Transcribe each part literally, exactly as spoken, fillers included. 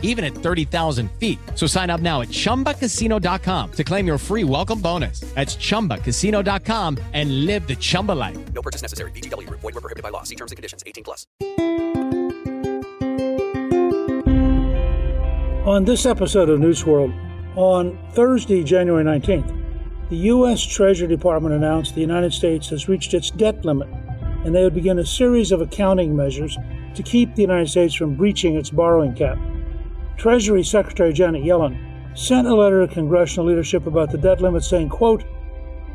even at thirty thousand feet. So sign up now at Chumba Casino dot com to claim your free welcome bonus. That's Chumba Casino dot com and live the Chumba life. No purchase necessary. V G W. Void where prohibited by law. See terms and conditions. eighteen plus. On this episode of Newt's World, on Thursday, January nineteenth, the U S. Treasury Department announced the United States has reached its debt limit, and they would begin a series of accounting measures to keep the United States from breaching its borrowing cap. Treasury Secretary Janet Yellen sent a letter to congressional leadership about the debt limit saying, quote,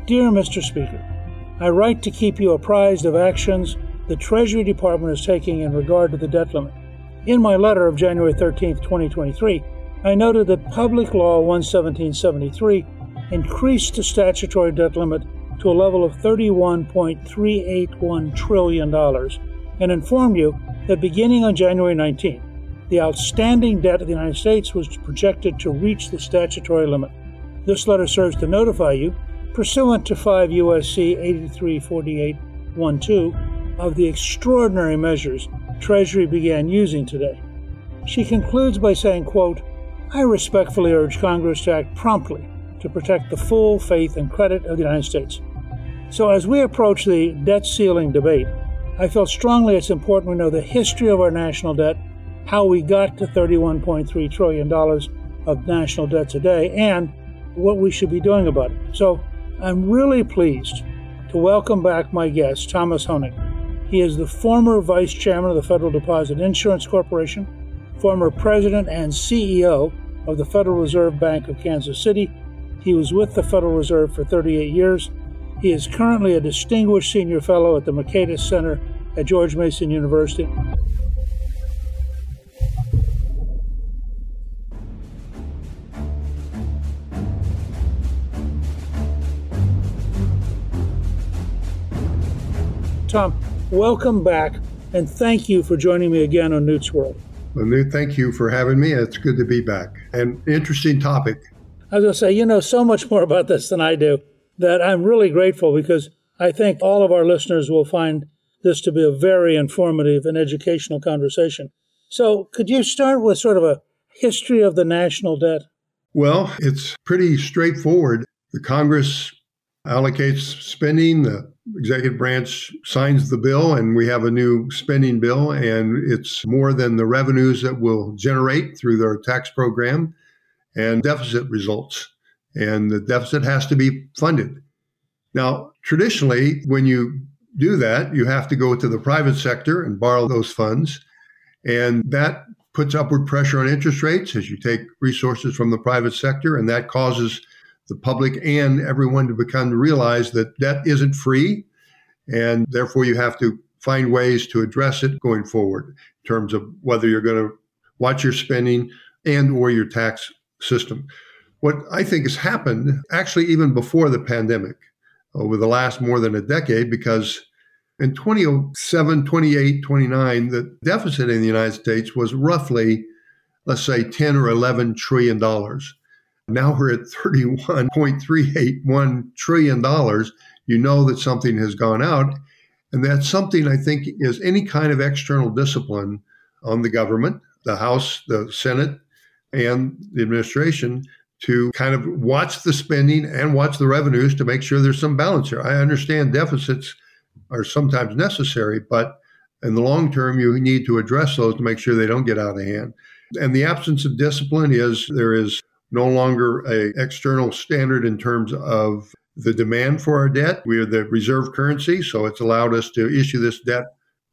"Dear Mister Speaker, I write to keep you apprised of actions the Treasury Department is taking in regard to the debt limit. In my letter of January thirteenth, twenty twenty-three, I noted that Public Law one seventeen seventy-three increased the statutory debt limit to a level of thirty-one point three eight one trillion dollars and informed you that beginning on January nineteenth, the outstanding debt of the United States was projected to reach the statutory limit. This letter serves to notify you, pursuant to five U S C eighty-three forty-eight twelve, of the extraordinary measures Treasury began using today." She concludes by saying, quote, "I respectfully urge Congress to act promptly to protect the full faith and credit of the United States. So as we approach the debt ceiling debate, I feel strongly it's important we know the history of our national debt, how we got to thirty-one point three trillion dollars of national debt today, and what we should be doing about it. So I'm really pleased to welcome back my guest, Thomas Hoenig. He is the former vice chairman of the Federal Deposit Insurance Corporation, former president and C E O of the Federal Reserve Bank of Kansas City. He was with the Federal Reserve for thirty-eight years. He is currently a distinguished senior fellow at the Mercatus Center at George Mason University. Tom, welcome back, and thank you for joining me again on Newt's World. Well, Newt, thank you for having me. It's good to be back. An interesting topic. I was going to say, you know so much more about this than I do that I'm really grateful, because I think all of our listeners will find this to be a very informative and educational conversation. So could you start with sort of a history of the national debt? Well, it's pretty straightforward. The Congress allocates spending, the executive branch signs the bill, and we have a new spending bill, and it's more than the revenues that we'll generate through their tax program and deficit results, and the deficit has to be funded. Now, traditionally, when you do that, you have to go to the private sector and borrow those funds, and that puts upward pressure on interest rates as you take resources from the private sector, and that causes the public and everyone to become to realize that debt isn't free, and therefore you have to find ways to address it going forward in terms of whether you're going to watch your spending and or your tax system. What I think has happened, actually even before the pandemic, over the last more than a decade, because in two thousand seven, twenty-eight, twenty-nine, the deficit in the United States was roughly, let's say, ten or eleven trillion dollars. Now we're at thirty-one point three eight one trillion dollars. You know that something has gone out, And that's something I think is any kind of external discipline on the government, the House, the Senate, and the administration to kind of watch the spending and watch the revenues to make sure there's some balance here. I understand deficits are sometimes necessary, but in the long term, you need to address those to make sure they don't get out of hand. And the absence of discipline is there is no longer an external standard in terms of the demand for our debt. We are the reserve currency, so it's allowed us to issue this debt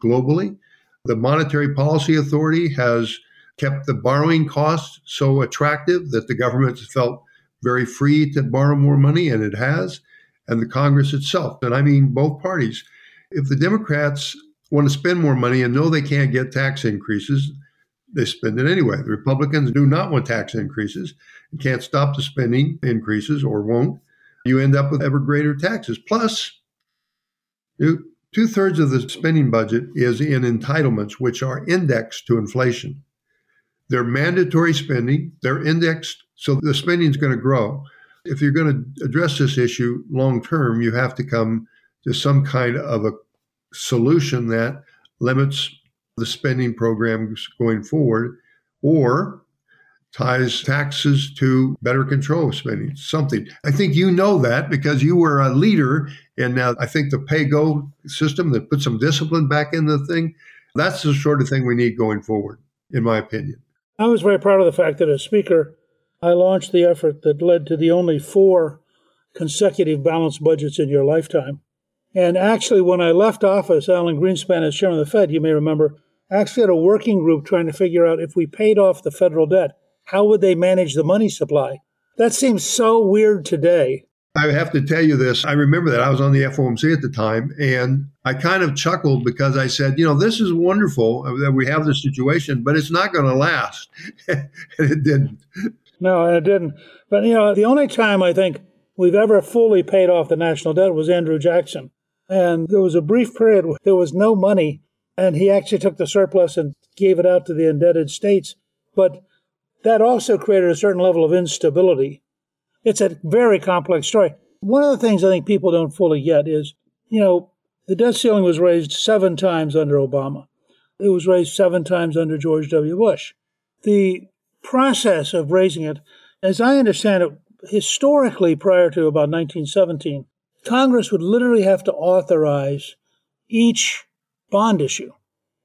globally. The Monetary Policy Authority has kept the borrowing costs so attractive that the government felt very free to borrow more money, and it has, and the Congress itself, and I mean both parties. If the Democrats want to spend more money and know they can't get tax increases, they spend it anyway. The Republicans do not want tax increases and can't stop the spending increases or won't. You end up with ever greater taxes. Plus, two-thirds of the spending budget is in entitlements, which are indexed to inflation. They're mandatory spending. They're indexed, so the spending is going to grow. If you're going to address this issue long-term, you have to come to some kind of a solution that limits the spending programs going forward or ties taxes to better control of spending, something. I think you know that because you were a leader in, uh, I think, the pay-go system that put some discipline back in the thing. That's the sort of thing we need going forward, in my opinion. I was very proud of the fact that as Speaker, I launched the effort that led to the only four consecutive balanced budgets in your lifetime. And actually, when I left office, Alan Greenspan, as chairman of the Fed, you may remember, actually had a working group trying to figure out if we paid off the federal debt, how would they manage the money supply? That seems so weird today. I have to tell you this. I remember that. I was on the F O M C at the time, and I kind of chuckled because I said, you know, this is wonderful that we have this situation, but it's not going to last. And it didn't. No, it didn't. But, you know, the only time I think we've ever fully paid off the national debt was Andrew Jackson. And there was a brief period where there was no money, and he actually took the surplus and gave it out to the indebted states. But that also created a certain level of instability. It's a very complex story. One of the things I think people don't fully get is, you know, the debt ceiling was raised seven times under Obama. It was raised seven times under George W. Bush. The process of raising it, as I understand it, historically prior to about nineteen seventeen, Congress would literally have to authorize each bond issue.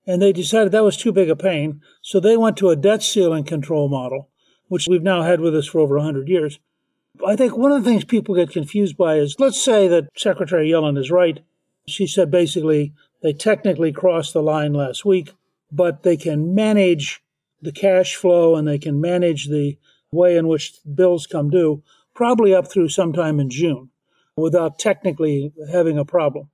And they decided that was too big a pain, so they went to a debt ceiling control model, which we've now had with us for over one hundred years. I think one of the things people get confused by is, let's say that Secretary Yellen is right. She said basically they technically crossed the line last week, but they can manage the cash flow and they can manage the way in which bills come due, probably up through sometime in June, without technically having a problem.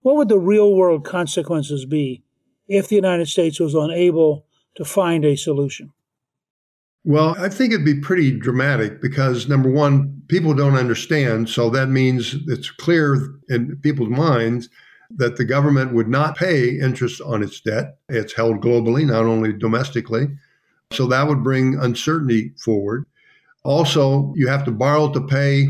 What would the real-world consequences be if the United States was unable to find a solution? Well, I think it'd be pretty dramatic because, number one, people don't understand. So that means it's clear in people's minds that the government would not pay interest on its debt. It's held globally, not only domestically. So that would bring uncertainty forward. Also, you have to borrow to pay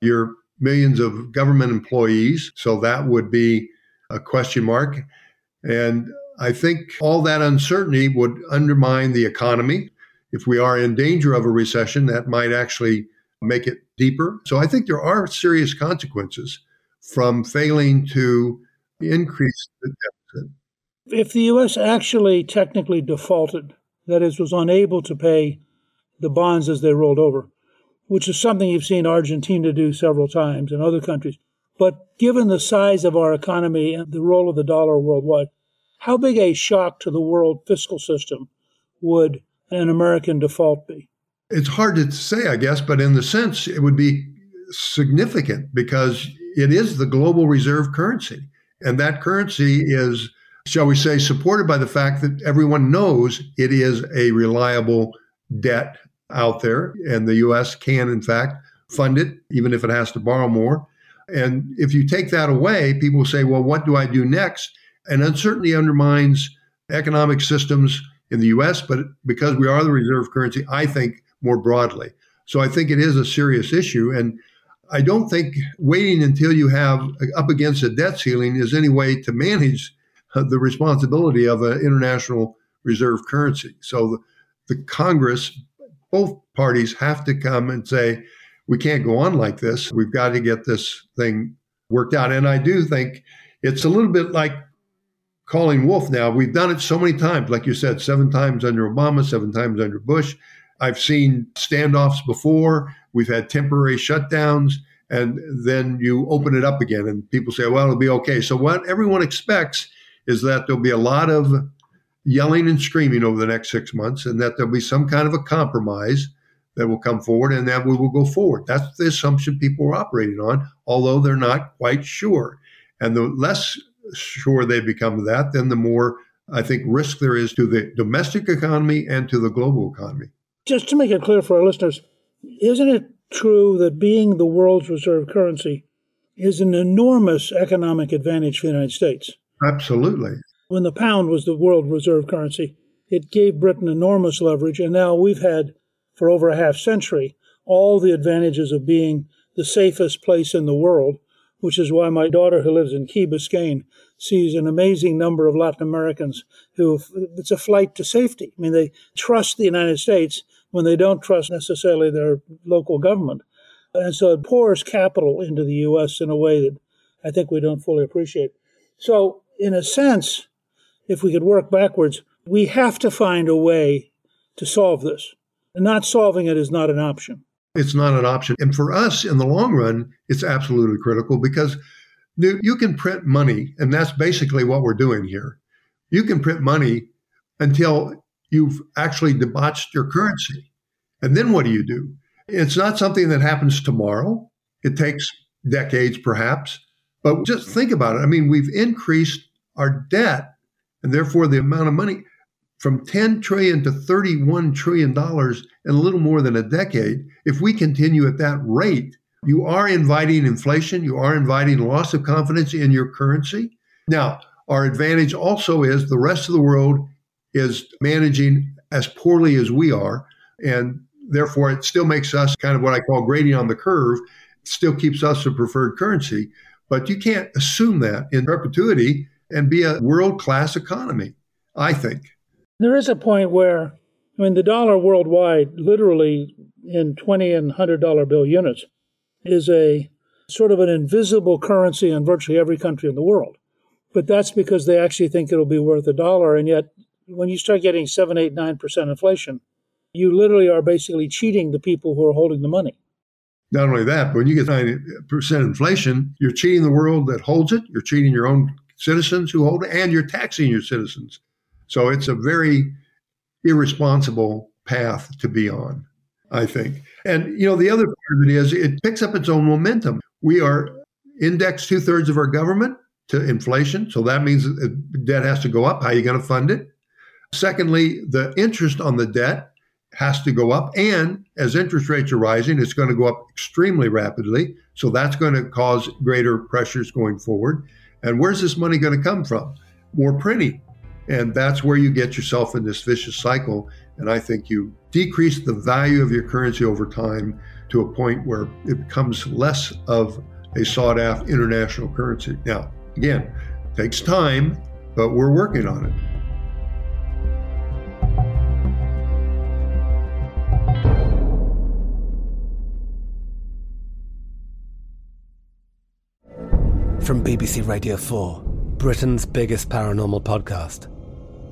your millions of government employees. So that would be a question mark. And I think all that uncertainty would undermine the economy. If we are in danger of a recession, that might actually make it deeper. So I think there are serious consequences from failing to increase the deficit. If the U S actually technically defaulted, that is, was unable to pay the bonds as they rolled over, which is something you've seen Argentina do several times and other countries. But given the size of our economy and the role of the dollar worldwide, how big a shock to the world fiscal system would an American default be? It's hard to say, I guess, but in the sense, it would be significant because it is the global reserve currency. And that currency is, shall we say, supported by the fact that everyone knows it is a reliable debt out there. And the U S can, in fact, fund it, even if it has to borrow more. And if you take that away, people say, well, what do I do next? And uncertainty undermines economic systems in the U S, but because we are the reserve currency, I think more broadly. So I think it is a serious issue. And I don't think waiting until you have up against a debt ceiling is any way to manage the responsibility of an international reserve currency. So the, the Congress, both parties have to come and say, we can't go on like this. We've got to get this thing worked out. And I do think it's a little bit like calling wolf now. We've done it so many times, like you said, seven times under Obama, seven times under Bush. I've seen standoffs before. We've had temporary shutdowns, and then you open it up again and people say, well, it'll be okay. So what everyone expects is that there'll be a lot of yelling and screaming over the next six months and that there'll be some kind of a compromise that will come forward and that we will go forward. That's the assumption people are operating on, although they're not quite sure. And the less sure they become of that, then the more, I think, risk there is to the domestic economy and to the global economy. Just to make it clear for our listeners, isn't it true that being the world's reserve currency is an enormous economic advantage for the United States? Absolutely. When the pound was the world reserve currency, it gave Britain enormous leverage, and now we've had, for over a half century, all the advantages of being the safest place in the world, which is why my daughter, who lives in Key Biscayne, sees an amazing number of Latin Americans who, it's a flight to safety. I mean, they trust the United States when they don't trust necessarily their local government. And so it pours capital into the U S in a way that I think we don't fully appreciate. So in a sense, if we could work backwards, we have to find a way to solve this. And not solving it is not an option. It's not an option. And for us, in the long run, it's absolutely critical because you can print money, and that's basically what we're doing here. You can print money until you've actually debauched your currency. And then what do you do? It's not something that happens tomorrow. It takes decades, perhaps. But just think about it. I mean, we've increased our debt, and therefore the amount of money, from ten trillion dollars to thirty-one trillion dollars in a little more than a decade. If we continue at that rate, you are inviting inflation. You are inviting loss of confidence in your currency. Now, our advantage also is the rest of the world is managing as poorly as we are, and therefore it still makes us kind of what I call grading on the curve. It still keeps us a preferred currency. But you can't assume that in perpetuity and be a world-class economy, I think. There is a point where, I mean, the dollar worldwide, literally in twenty and one hundred dollar bill units, is a sort of an invisible currency in virtually every country in the world. But that's because they actually think it'll be worth a dollar. And yet, when you start getting seven, eight, nine percent inflation, you literally are basically cheating the people who are holding the money. Not only that, but when you get nine percent inflation, you're cheating the world that holds it, you're cheating your own citizens who hold it, and you're taxing your citizens. So it's a very irresponsible path to be on, I think. And, you know, the other part of it is it picks up its own momentum. We are indexed two-thirds of our government to inflation. So that means debt has to go up. How are you going to fund it? Secondly, the interest on the debt has to go up. And as interest rates are rising, it's going to go up extremely rapidly. So that's going to cause greater pressures going forward. And where's this money going to come from? More printing. And that's where you get yourself in this vicious cycle. And I think you decrease the value of your currency over time to a point where it becomes less of a sought-after international currency. Now, again, it takes time, but we're working on it. From B B C Radio four, Britain's biggest paranormal podcast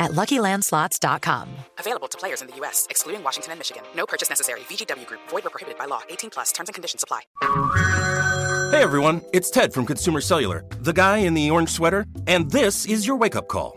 at Lucky Land Slots dot com. Available to players in the U S, excluding Washington and Michigan. No purchase necessary. V G W Group. Void or prohibited by law. eighteen plus. Terms and conditions apply. Hey, everyone. It's Ted from Consumer Cellular, the guy in the orange sweater, and this is your wake-up call.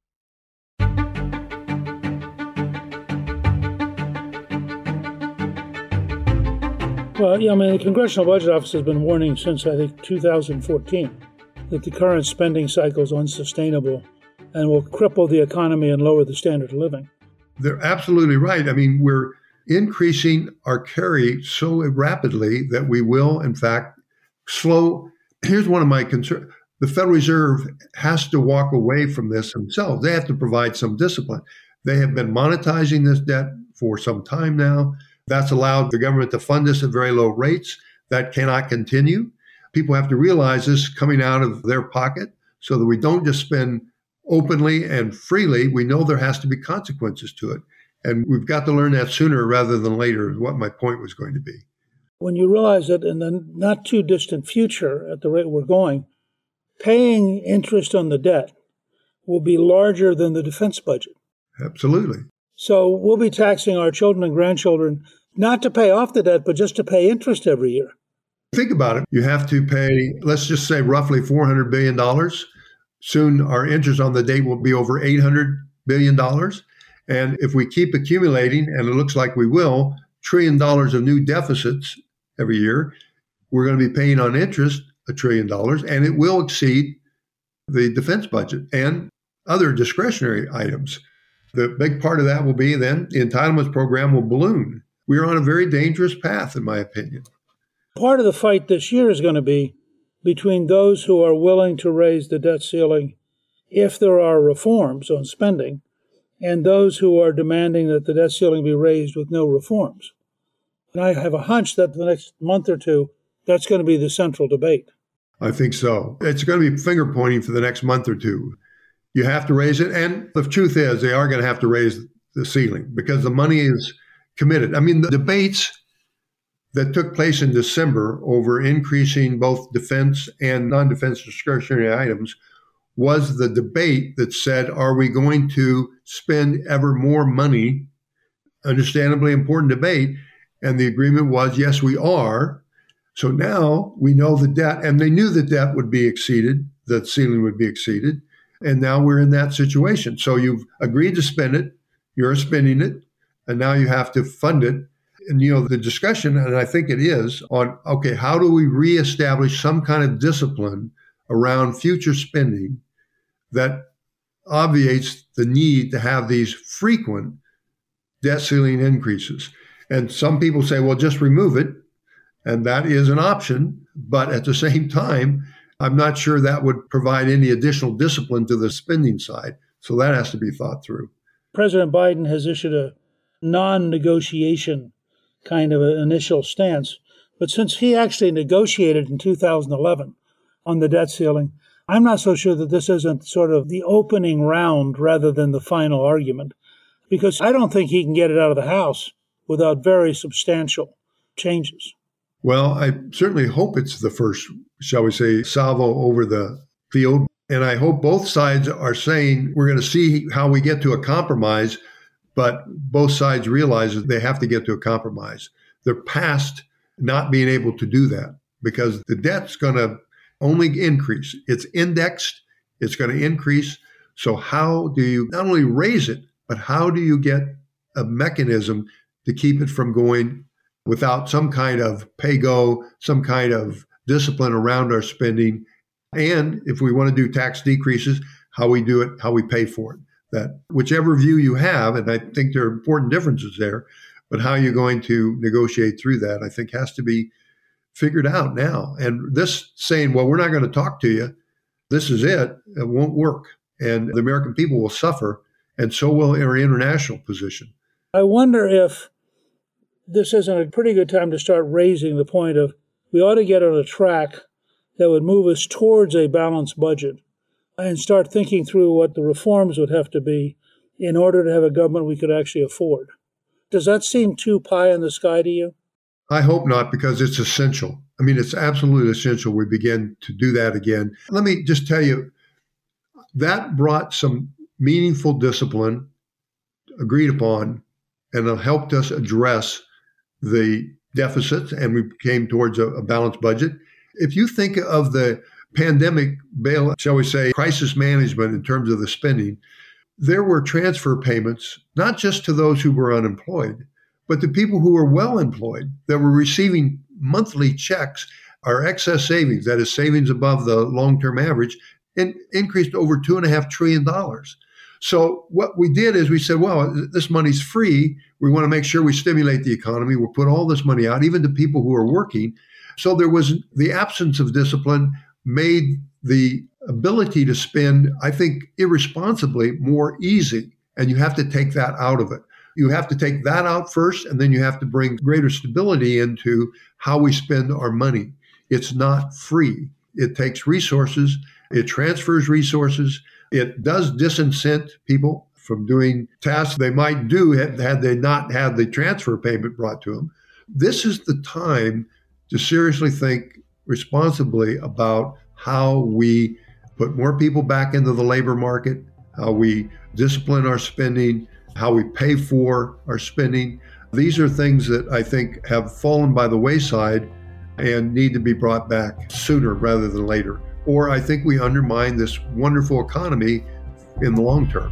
Well, yeah, I mean, the Congressional Budget Office has been warning since, I think, two thousand fourteen that the current spending cycle is unsustainable and will cripple the economy and lower the standard of living. They're absolutely right. I mean, we're increasing our carry so rapidly that we will, in fact, slow. Here's one of my concerns. The Federal Reserve has to walk away from this themselves. They have to provide some discipline. They have been monetizing this debt for some time now. That's allowed the government to fund this at very low rates. That cannot continue. People have to realize this coming out of their pocket so that we don't just spend openly and freely. We know there has to be consequences to it. And we've got to learn that sooner rather than later is what my point was going to be. When you realize that in the not too distant future, at the rate we're going, paying interest on the debt will be larger than the defense budget. Absolutely. So we'll be taxing our children and grandchildren not to pay off the debt, but just to pay interest every year. Think about it. You have to pay, let's just say, roughly four hundred billion dollars. Soon our interest on the debt will be over eight hundred billion dollars. And if we keep accumulating, and it looks like we will, trillion dollars of new deficits every year, we're going to be paying on interest a trillion dollars, and it will exceed the defense budget and other discretionary items. The big part of that will be then the entitlements program will balloon. We are on a very dangerous path, in my opinion. Part of the fight this year is going to be between those who are willing to raise the debt ceiling if there are reforms on spending and those who are demanding that the debt ceiling be raised with no reforms. And I have a hunch that the next month or two, that's going to be the central debate. I think so. It's going to be finger pointing for the next month or two. You have to raise it. And the truth is they are going to have to raise the ceiling because the money is committed. I mean, the debates that took place in December over increasing both defense and non-defense discretionary items was the debate that said, are we going to spend ever more money? Understandably important debate. And the agreement was, yes, we are. So now we know the debt, and they knew the debt would be exceeded, the ceiling would be exceeded. And now we're in that situation. So you've agreed to spend it, you're spending it, and now you have to fund it. And, you know, the discussion, and I think it is, on, okay, how do we reestablish some kind of discipline around future spending that obviates the need to have these frequent debt ceiling increases? And some people say, well, just remove it. And that is an option. But at the same time, I'm not sure that would provide any additional discipline to the spending side. So that has to be thought through. President Biden has issued a non-negotiation kind of an initial stance. But since he actually negotiated in two thousand eleven on the debt ceiling, I'm not so sure that this isn't sort of the opening round rather than the final argument, because I don't think he can get it out of the House without very substantial changes. Well, I certainly hope it's the first, shall we say, salvo over the field. And I hope both sides are saying we're going to see how we get to a compromise, but both sides realize that they have to get to a compromise. They're past not being able to do that because the debt's going to only increase. It's indexed. It's going to increase. So how do you not only raise it, but how do you get a mechanism to keep it from going without some kind of pay-go, some kind of discipline around our spending, and if we want to do tax decreases, how we do it, how we pay for it. That whichever view you have, and I think there are important differences there, but how you're going to negotiate through that, I think has to be figured out now. And this saying, well, we're not going to talk to you, this is it, it won't work. And the American people will suffer, and so will our international position. I wonder if this isn't a pretty good time to start raising the point of we ought to get on a track that would move us towards a balanced budget and start thinking through what the reforms would have to be in order to have a government we could actually afford. Does that seem too pie in the sky to you? I hope not, because it's essential. I mean, it's absolutely essential we begin to do that again. Let me just tell you, that brought some meaningful discipline agreed upon, and it helped us address the deficits, and we came towards a, a balanced budget. If you think of the pandemic bail, shall we say, crisis management in terms of the spending, there were transfer payments, not just to those who were unemployed, but to people who were well employed that were receiving monthly checks or excess savings, that is savings above the long-term average, and increased over two and a half trillion dollars. So what we did is we said, well, this money's free. We want to make sure we stimulate the economy. We'll put all this money out, even to people who are working. So there was the absence of discipline made the ability to spend, I think, irresponsibly more easy. And you have to take that out of it. You have to take that out first, and then you have to bring greater stability into how we spend our money. It's not free. It takes resources. It transfers resources. It does disincent people from doing tasks they might do had they not had the transfer payment brought to them. This is the time to seriously think responsibly about how we put more people back into the labor market, how we discipline our spending, how we pay for our spending. These are things that I think have fallen by the wayside and need to be brought back sooner rather than later. Or I think we undermine this wonderful economy in the long term.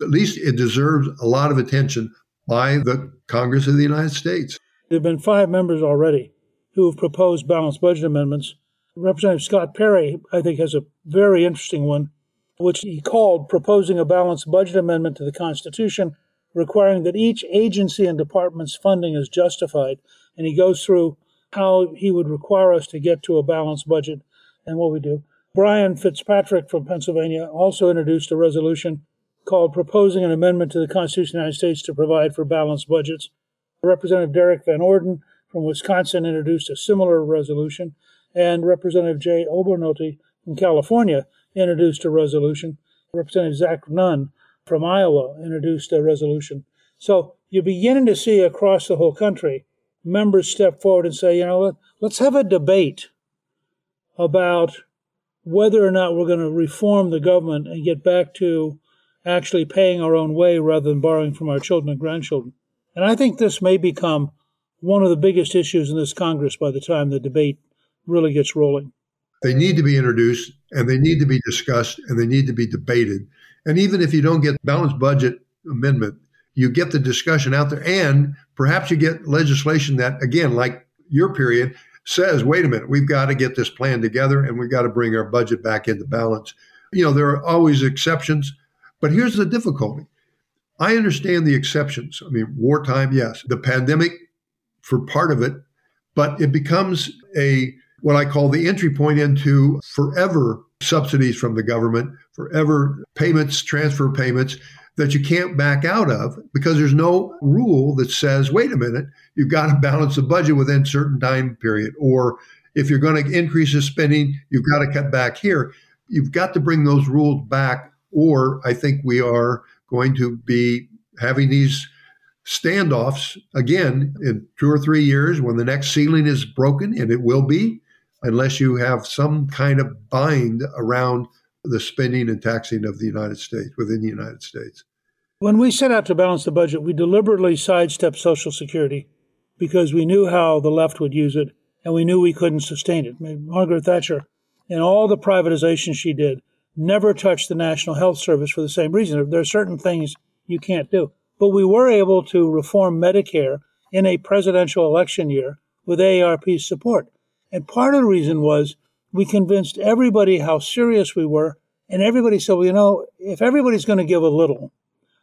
At least it deserves a lot of attention by the Congress of the United States. There have been five members already who have proposed balanced budget amendments. Representative Scott Perry, I think, has a very interesting one, which he called proposing a balanced budget amendment to the Constitution, requiring that each agency and department's funding is justified. And he goes through how he would require us to get to a balanced budget and what we do. Brian Fitzpatrick from Pennsylvania also introduced a resolution called proposing an amendment to the Constitution of the United States to provide for balanced budgets. Representative Derek Van Orden from Wisconsin introduced a similar resolution. And Representative Jay Obernolte from California introduced a resolution. Representative Zach Nunn from Iowa introduced a resolution. So you're beginning to see across the whole country, members step forward and say, you know, let's have a debate about whether or not we're going to reform the government and get back to actually paying our own way rather than borrowing from our children and grandchildren. And I think this may become one of the biggest issues in this Congress by the time the debate really gets rolling. They need to be introduced, and they need to be discussed, and they need to be debated. And even if you don't get balanced budget amendment, you get the discussion out there, and perhaps you get legislation that, again, like your period, says, wait a minute, we've got to get this plan together, and we've got to bring our budget back into balance. You know, there are always exceptions, but here's the difficulty. I understand the exceptions. I mean, wartime, yes. The pandemic, for part of it, but it becomes a what I call the entry point into forever subsidies from the government, forever payments, transfer payments that you can't back out of because there's no rule that says, wait a minute, you've got to balance the budget within a certain time period. Or if you're going to increase the spending, you've got to cut back here. You've got to bring those rules back, or I think we are going to be having these standoffs again in two or three years when the next ceiling is broken, and it will be, unless you have some kind of bind around the spending and taxing of the United States, within the United States. When we set out to balance the budget, we deliberately sidestepped Social Security because we knew how the left would use it, and we knew we couldn't sustain it. I mean, Margaret Thatcher, in all the privatization she did, never touched the National Health Service for the same reason. There are certain things you can't do. But we were able to reform Medicare in a presidential election year with A A R P support. And part of the reason was we convinced everybody how serious we were. And everybody said, well, you know, if everybody's going to give a little,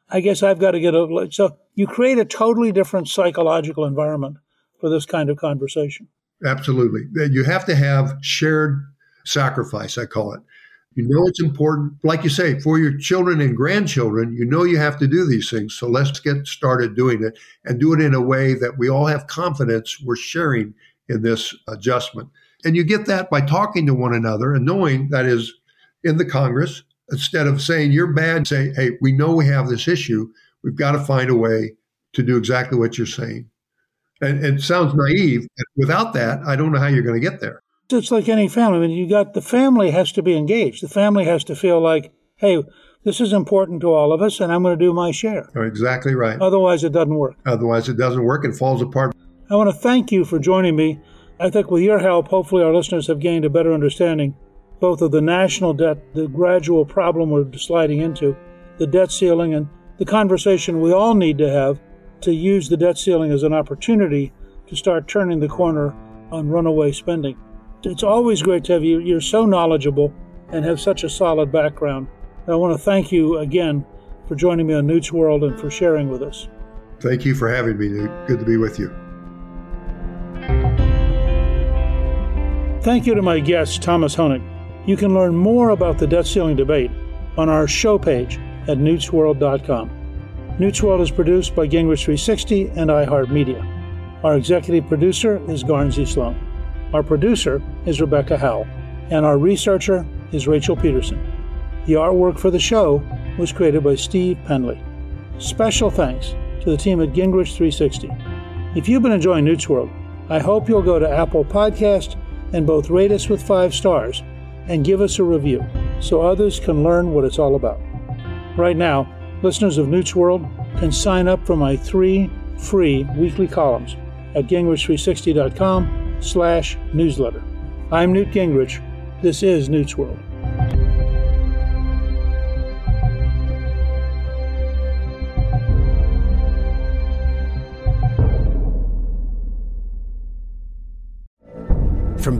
I guess I've got to get a little. So you create a totally different psychological environment for this kind of conversation. Absolutely. You have to have shared sacrifice, I call it. You know it's important, like you say, for your children and grandchildren, you know you have to do these things. So let's get started doing it and do it in a way that we all have confidence we're sharing in this adjustment. And you get that by talking to one another and knowing that is in the Congress, instead of saying you're bad, say, hey, we know we have this issue. We've got to find a way to do exactly what you're saying. And, and it sounds naive. Without that, I don't know how you're going to get there. It's like any family. I mean, you got the family has to be engaged. The family has to feel like, hey, this is important to all of us, and I'm going to do my share. You're exactly right. Otherwise, it doesn't work. Otherwise, it doesn't work. It falls apart. I want to thank you for joining me. I think with your help, hopefully our listeners have gained a better understanding both of the national debt, the gradual problem we're sliding into, the debt ceiling, and the conversation we all need to have to use the debt ceiling as an opportunity to start turning the corner on runaway spending. It's always great to have you. You're so knowledgeable and have such a solid background. And I want to thank you again for joining me on Newt's World and for sharing with us. Thank you for having me, Newt. Good to be with you. Thank you to my guest, Thomas Hoenig. You can learn more about the debt ceiling debate on our show page at newts world dot com. Newt's World is produced by Gingrich three sixty and iHeartMedia. Our executive producer is Garnsey Sloan. Our producer is Rebecca Howell, and our researcher is Rachel Peterson. The artwork for the show was created by Steve Penley. Special thanks to the team at Gingrich three sixty. If you've been enjoying Newt's World, I hope you'll go to Apple Podcast and both rate us with five stars and give us a review so others can learn what it's all about. Right now, listeners of Newt's World can sign up for my three free weekly columns at Gingrich three sixty dot com slash newsletter. I'm Newt Gingrich. This is Newt's World. From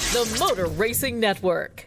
The Motor Racing Network.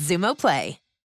Zumo Play.